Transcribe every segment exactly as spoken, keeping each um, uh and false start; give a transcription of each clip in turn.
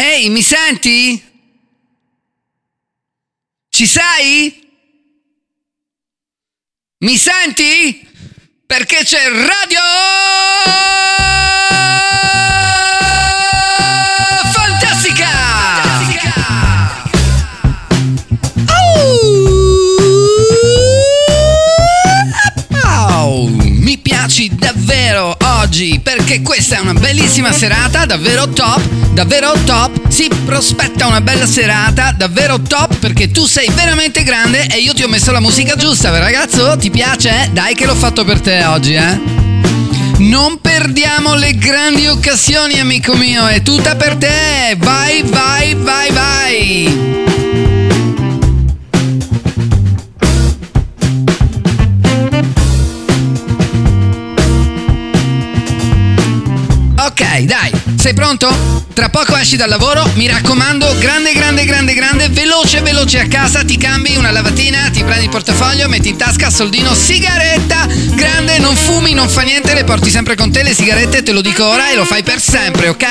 Ehi, mi senti? Ci sei? Mi senti? Perché c'è Radio Fantastica! Fantastica! Oh! Oh! Mi piaci davvero oggi, perché questa è una bellissima serata, davvero top, davvero top. Si prospetta una bella serata, davvero top, perché tu sei veramente grande e io ti ho messo la musica giusta, ragazzo. Ti piace? Dai che l'ho fatto per te oggi, eh? Non perdiamo le grandi occasioni, amico mio, è tutta per te. Vai, vai, vai, vai. Ok, dai, sei pronto? Tra poco esci dal lavoro, mi raccomando, grande, grande, grande, grande, veloce, veloce a casa, ti cambi una lavatina, ti prendi il portafoglio, metti in tasca, soldino, sigaretta, grande, non fumi, non fa niente, le porti sempre con te, le sigarette, te lo dico ora e lo fai per sempre, ok?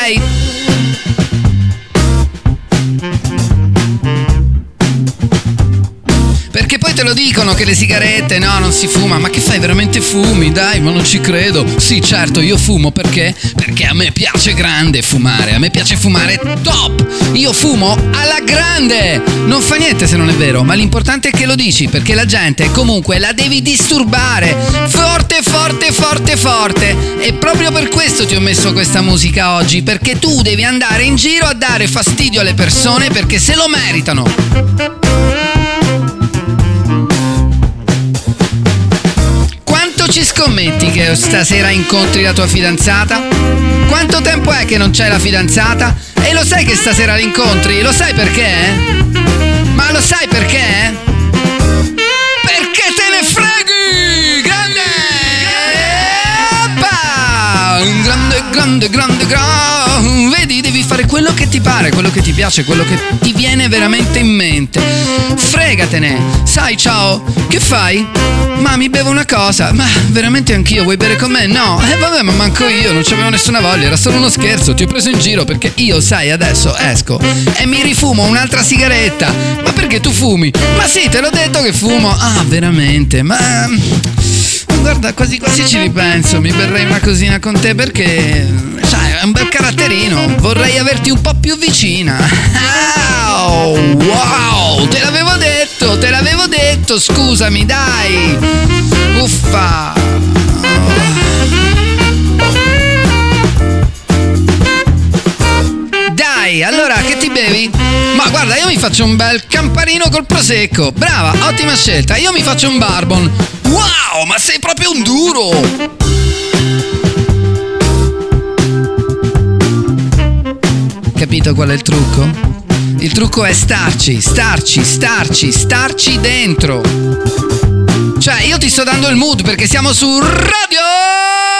Perché poi te lo dicono che le sigarette, no, non si fuma. Ma che fai, veramente fumi? Dai, ma non ci credo. Sì, certo, io fumo perché? Perché a me piace grande fumare. A me piace fumare top. Io fumo alla grande. Non fa niente se non è vero, ma l'importante è che lo dici, perché la gente comunque la devi disturbare. Forte, forte, forte, forte. E proprio per questo ti ho messo questa musica oggi, perché tu devi andare in giro a dare fastidio alle persone, perché se lo meritano. Ci scommetti che stasera incontri la tua fidanzata? Quanto tempo è che non c'è la fidanzata? E lo sai che stasera l'incontri? Lo sai perché? Ma lo sai perché? Perché te ne freghi! Grande! Oppa! Grande, grande, grande, grande! Vedi, devi fare quello che ti pare, quello che ti piace, quello che ti viene veramente in mente. Fregatene! Sai, ciao, che fai? Ma mi bevo una cosa, ma veramente anch'io, vuoi bere con me? No, e eh, vabbè, ma manco io, non c'avevo nessuna voglia, era solo uno scherzo, ti ho preso in giro perché io, sai, adesso esco e mi rifumo un'altra sigaretta. Ma perché tu fumi? Ma sì, te l'ho detto che fumo. Ah, veramente, ma guarda, quasi quasi ci ripenso, mi berrei una cosina con te perché, sai, è un bel caratterino, vorrei averti un po' più vicina. Oh, wow, te l'avevo detto, te l'avevo detto, scusami, dai. Uffa. Dai, allora, che ti bevi? Ma guarda, io mi faccio un bel campanino col prosecco. Brava, ottima scelta, io mi faccio un bourbon. Wow, ma sei proprio un duro! Capito qual è il trucco? Il trucco è starci, starci, starci, starci dentro. Cioè, io ti sto dando il mood perché siamo su Radio